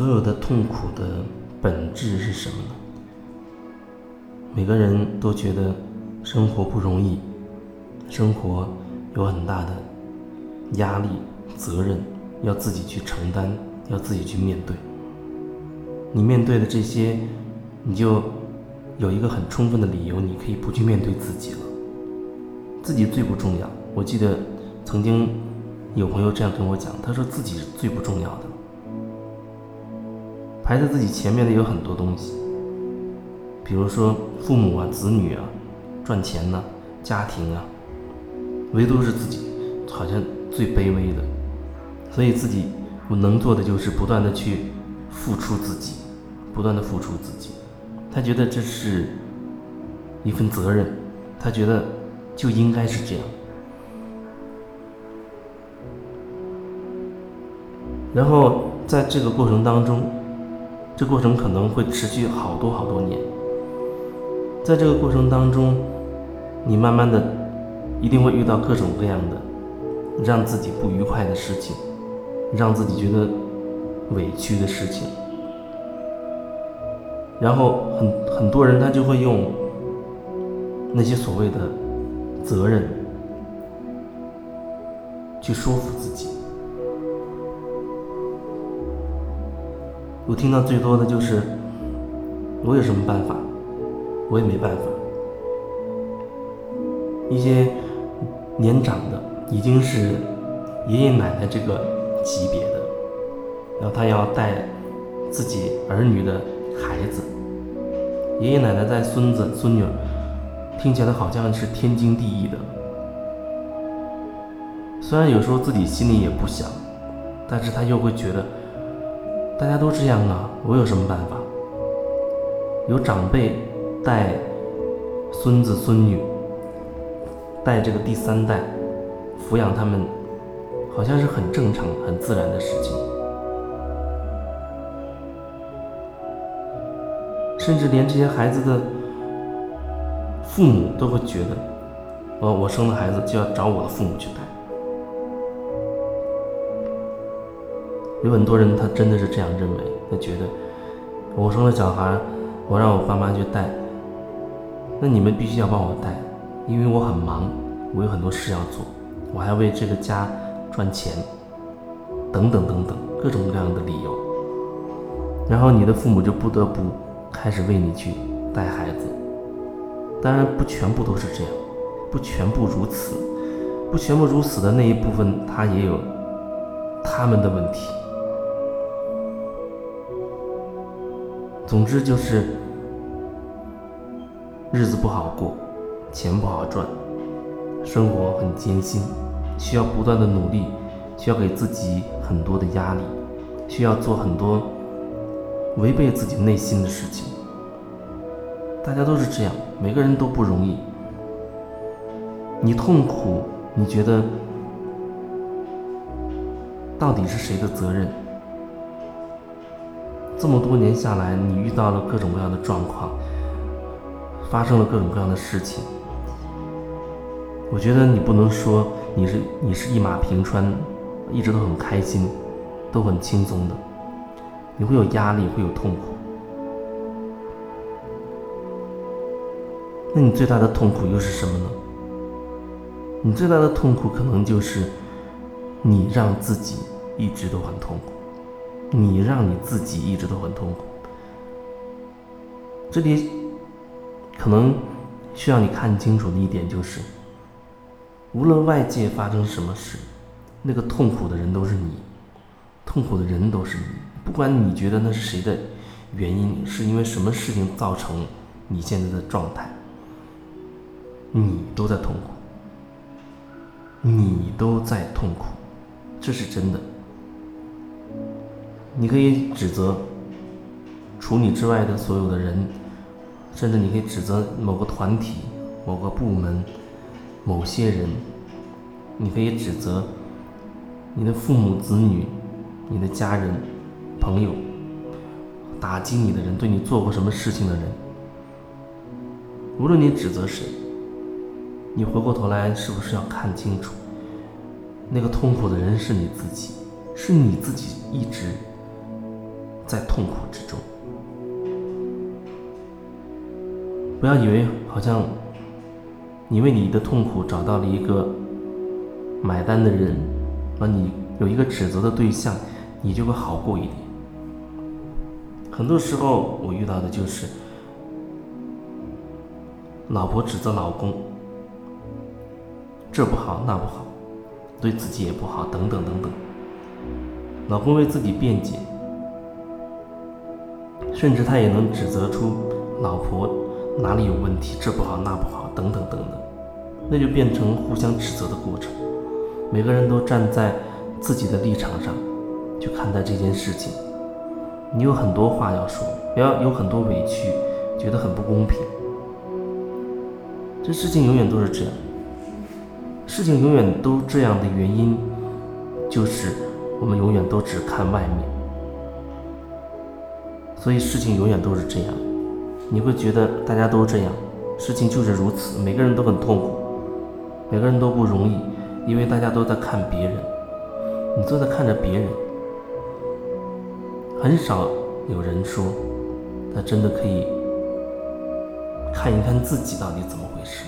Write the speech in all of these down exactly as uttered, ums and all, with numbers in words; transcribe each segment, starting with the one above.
所有的痛苦的本质是什么呢？每个人都觉得生活不容易，生活有很大的压力、责任，要自己去承担，要自己去面对。你面对的这些，你就有一个很充分的理由，你可以不去面对自己了。自己最不重要。我记得曾经有朋友这样跟我讲，他说自己是最不重要的，排在自己前面的有很多东西，比如说父母啊、子女啊、赚钱啊、家庭啊，唯独是自己好像最卑微的。所以自己我能做的就是不断的去付出自己，不断的付出自己。他觉得这是一份责任，他觉得就应该是这样。然后在这个过程当中，这过程可能会持续好多好多年。在这个过程当中，你慢慢的一定会遇到各种各样的让自己不愉快的事情，让自己觉得委屈的事情。然后很很多人他就会用那些所谓的责任去说服自己。我听到最多的就是我有什么办法，我也没办法。一些年长的已经是爷爷奶奶这个级别的，然后他要带自己儿女的孩子，爷爷奶奶带孙子孙女，听起来好像是天经地义的。虽然有时候自己心里也不想，但是他又会觉得大家都这样啊，我有什么办法？有长辈带孙子孙女，带这个第三代，抚养他们，好像是很正常、很自然的事情。甚至连这些孩子的父母都会觉得，哦，我生了孩子就要找我的父母去带。有很多人他真的是这样认为，他觉得我生了小孩，我让我爸妈去带，那你们必须要帮我带，因为我很忙，我有很多事要做，我还为这个家赚钱，等等等等，各种各样的理由。然后你的父母就不得不开始为你去带孩子。当然不全部都是这样，不全部如此，不全部如此的那一部分，他也有他们的问题。总之就是日子不好过，钱不好赚，生活很艰辛，需要不断的努力，需要给自己很多的压力，需要做很多违背自己内心的事情。大家都是这样，每个人都不容易。你痛苦，你觉得到底是谁的责任？这么多年下来，你遇到了各种各样的状况，发生了各种各样的事情。我觉得你不能说你是你是一马平川，一直都很开心，都很轻松的。你会有压力，会有痛苦。那你最大的痛苦又是什么呢？你最大的痛苦可能就是你让自己一直都很痛苦，你让你自己一直都很痛苦。这里可能需要你看清楚的一点就是，无论外界发生什么事，那个痛苦的人都是你，痛苦的人都是你。不管你觉得那是谁的原因，是因为什么事情造成你现在的状态，你都在痛苦，你都在痛苦，这是真的。你可以指责除你之外的所有的人，甚至你可以指责某个团体、某个部门、某些人，你可以指责你的父母子女、你的家人、朋友，打击你的人，对你做过什么事情的人。无论你指责谁，你回过头来是不是要看清楚，那个痛苦的人是你自己，是你自己一直在痛苦之中。不要以为好像你为你的痛苦找到了一个买单的人，那你有一个指责的对象，你就会好过一点。很多时候我遇到的就是老婆指责老公，这不好那不好，对自己也不好，等等等等。老公为自己辩解，甚至他也能指责出老婆哪里有问题，这不好那不好，等等等等。那就变成互相指责的过程，每个人都站在自己的立场上去看待这件事情。你有很多话要说，不要有很多委屈，觉得很不公平。这事情永远都是这样，事情永远都这样的原因就是我们永远都只看外面，所以事情永远都是这样。你会觉得大家都这样，事情就是如此，每个人都很痛苦，每个人都不容易，因为大家都在看别人，你都在看着别人。很少有人说他真的可以看一看自己到底怎么回事。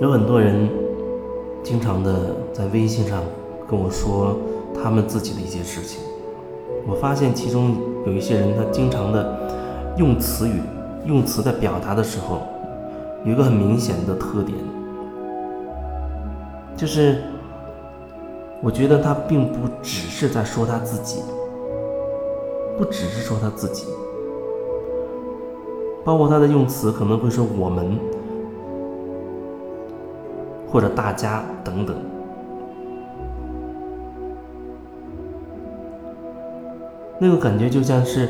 有很多人经常的在微信上跟我说他们自己的一些事情，我发现其中有一些人他经常的用词语用词在表达的时候有一个很明显的特点，就是我觉得他并不只是在说他自己，不只是说他自己，包括他的用词可能会说我们或者大家等等。那个感觉就像是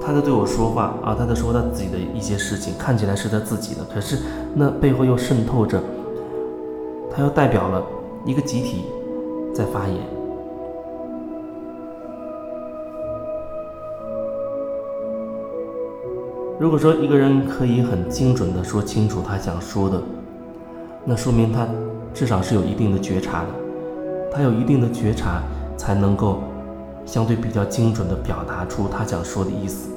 他在对我说话啊，他在说他自己的一些事情，看起来是他自己的，可是那背后又渗透着他又代表了一个集体在发言。如果说一个人可以很精准地说清楚他想说的，那说明他至少是有一定的觉察的，他有一定的觉察才能够相对比较精准地表达出他想说的意思。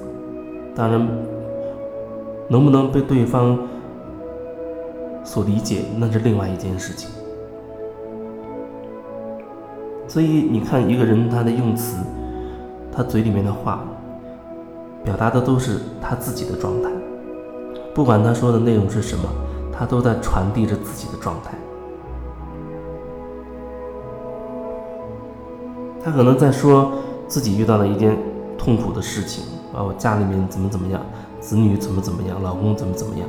当然能不能被对方所理解那是另外一件事情。所以你看一个人他的用词，他嘴里面的话表达的都是他自己的状态，不管他说的内容是什么，他都在传递着自己的状态。他可能在说自己遇到了一件痛苦的事情啊，我家里面怎么怎么样，子女怎么怎么样，老公怎么怎么样，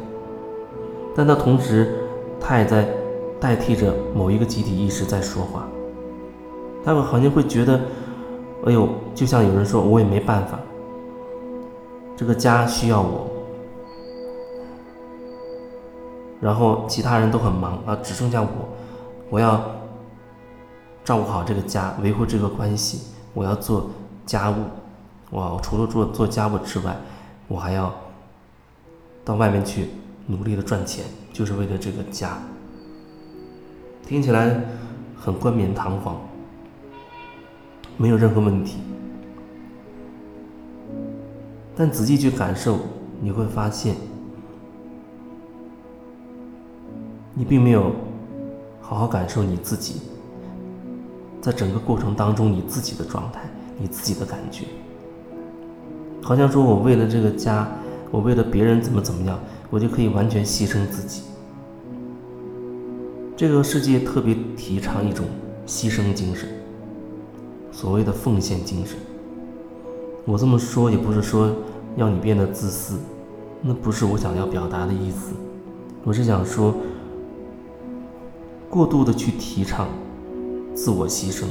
但他同时他也在代替着某一个集体意识在说话。他们好像会觉得哎呦，就像有人说我也没办法，这个家需要我，然后其他人都很忙啊，只剩下我，我要照顾好这个家，维护这个关系，我要做家务，我除了做做家务之外，我还要到外面去努力的赚钱，就是为了这个家。听起来很冠冕堂皇，没有任何问题，但仔细去感受，你会发现你并没有好好感受你自己在整个过程当中你自己的状态，你自己的感觉。好像说我为了这个家，我为了别人怎么怎么样，我就可以完全牺牲自己。这个世界特别提倡一种牺牲精神，所谓的奉献精神。我这么说也不是说要你变得自私，那不是我想要表达的意思，我是想说过度的去提倡自我牺牲，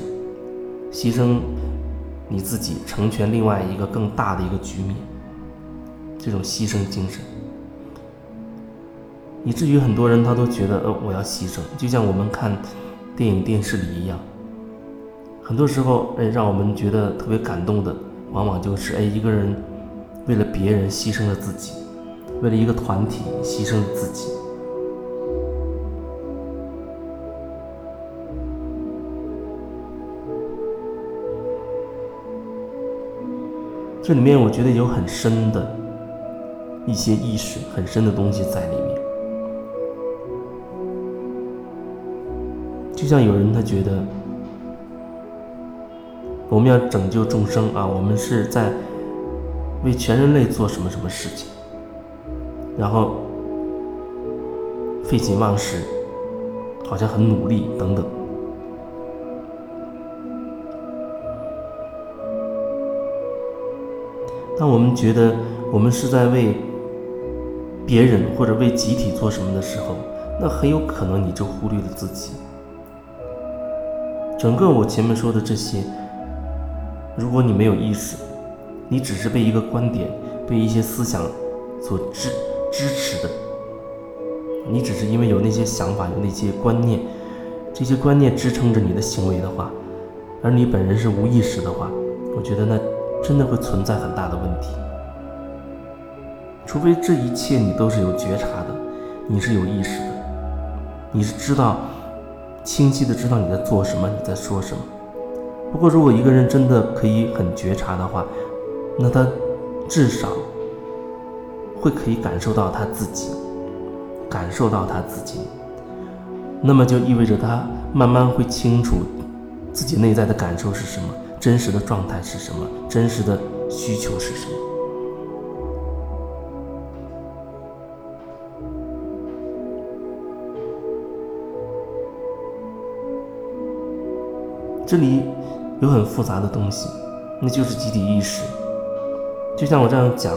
牺牲你自己成全另外一个更大的一个局面，这种牺牲精神，以至于很多人他都觉得呃，我要牺牲，就像我们看电影电视里一样。很多时候、哎、让我们觉得特别感动的往往就是哎，一个人为了别人牺牲了自己。为了一个团体牺牲自己。这里面我觉得有很深的一些意识，很深的东西在里面。就像有人他觉得我们要拯救众生啊，我们是在为全人类做什么什么事情，然后废寝忘食，好像很努力等等。当我们觉得我们是在为别人或者为集体做什么的时候，那很有可能你就忽略了自己。整个我前面说的这些，如果你没有意识，你只是被一个观点、被一些思想所支支持的，你只是因为有那些想法、有那些观念，这些观念支撑着你的行为的话，而你本人是无意识的话，我觉得那真的会存在很大的问题。除非这一切你都是有觉察的，你是有意识的，你是知道清晰的知道你在做什么，你在说什么。不过如果一个人真的可以很觉察的话，那他至少会可以感受到他自己，感受到他自己，那么就意味着他慢慢会清楚自己内在的感受是什么，真实的状态是什么，真实的需求是什么。这里有很复杂的东西，那就是集体意识。就像我这样讲，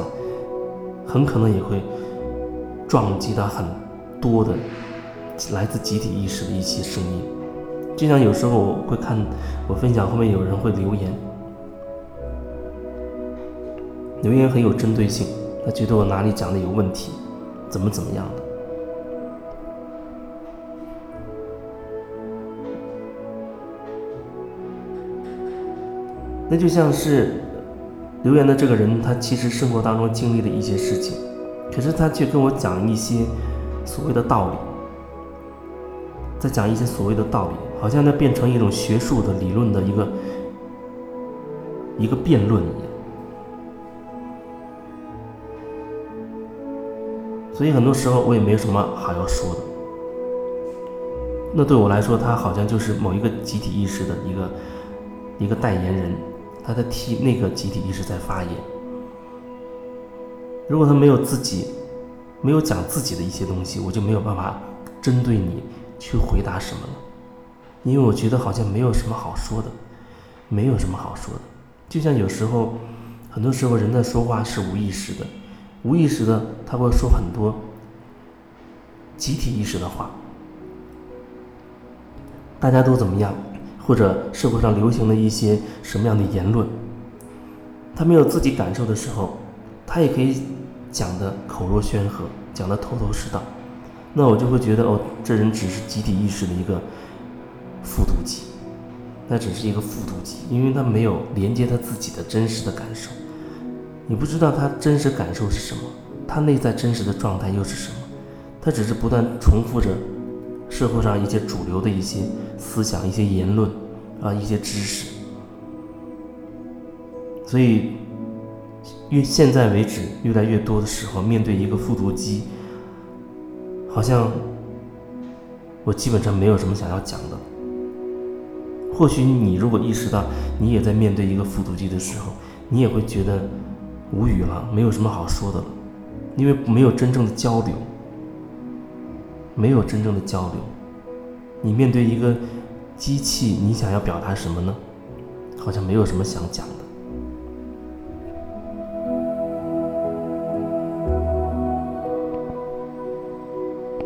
很可能也会撞击到很多的来自集体意识的一些声音。就像有时候我会看我分享后面有人会留言，留言很有针对性，他觉得我哪里讲的有问题，怎么怎么样的。那就像是留言的这个人，他其实生活当中经历了一些事情，可是他却跟我讲一些所谓的道理，在讲一些所谓的道理，好像它变成一种学术的理论的一个一个辩论一样，所以很多时候我也没有什么好要说的。那对我来说，他好像就是某一个集体意识的一个一个代言人，他在替那个集体意识在发言。如果他没有自己没有讲自己的一些东西，我就没有办法针对你去回答什么了。因为我觉得好像没有什么好说的，没有什么好说的。就像有时候，很多时候人在说话是无意识的，无意识的他会说很多集体意识的话，大家都怎么样，或者社会上流行的一些什么样的言论，他没有自己感受的时候，他也可以讲的口若悬河，讲的头头是道。那我就会觉得哦，这人只是集体意识的一个复读机，那只是一个复读机，因为他没有连接他自己的真实的感受，你不知道他真实感受是什么，他内在真实的状态又是什么，他只是不断重复着社会上一些主流的一些思想、一些言论啊、一些知识。所以越现在为止，越来越多的时候，面对一个复读机，好像我基本上没有什么想要讲的。或许你如果意识到你也在面对一个复读机的时候，你也会觉得无语了，没有什么好说的了，因为没有真正的交流，没有真正的交流。你面对一个机器，你想要表达什么呢？好像没有什么想讲的。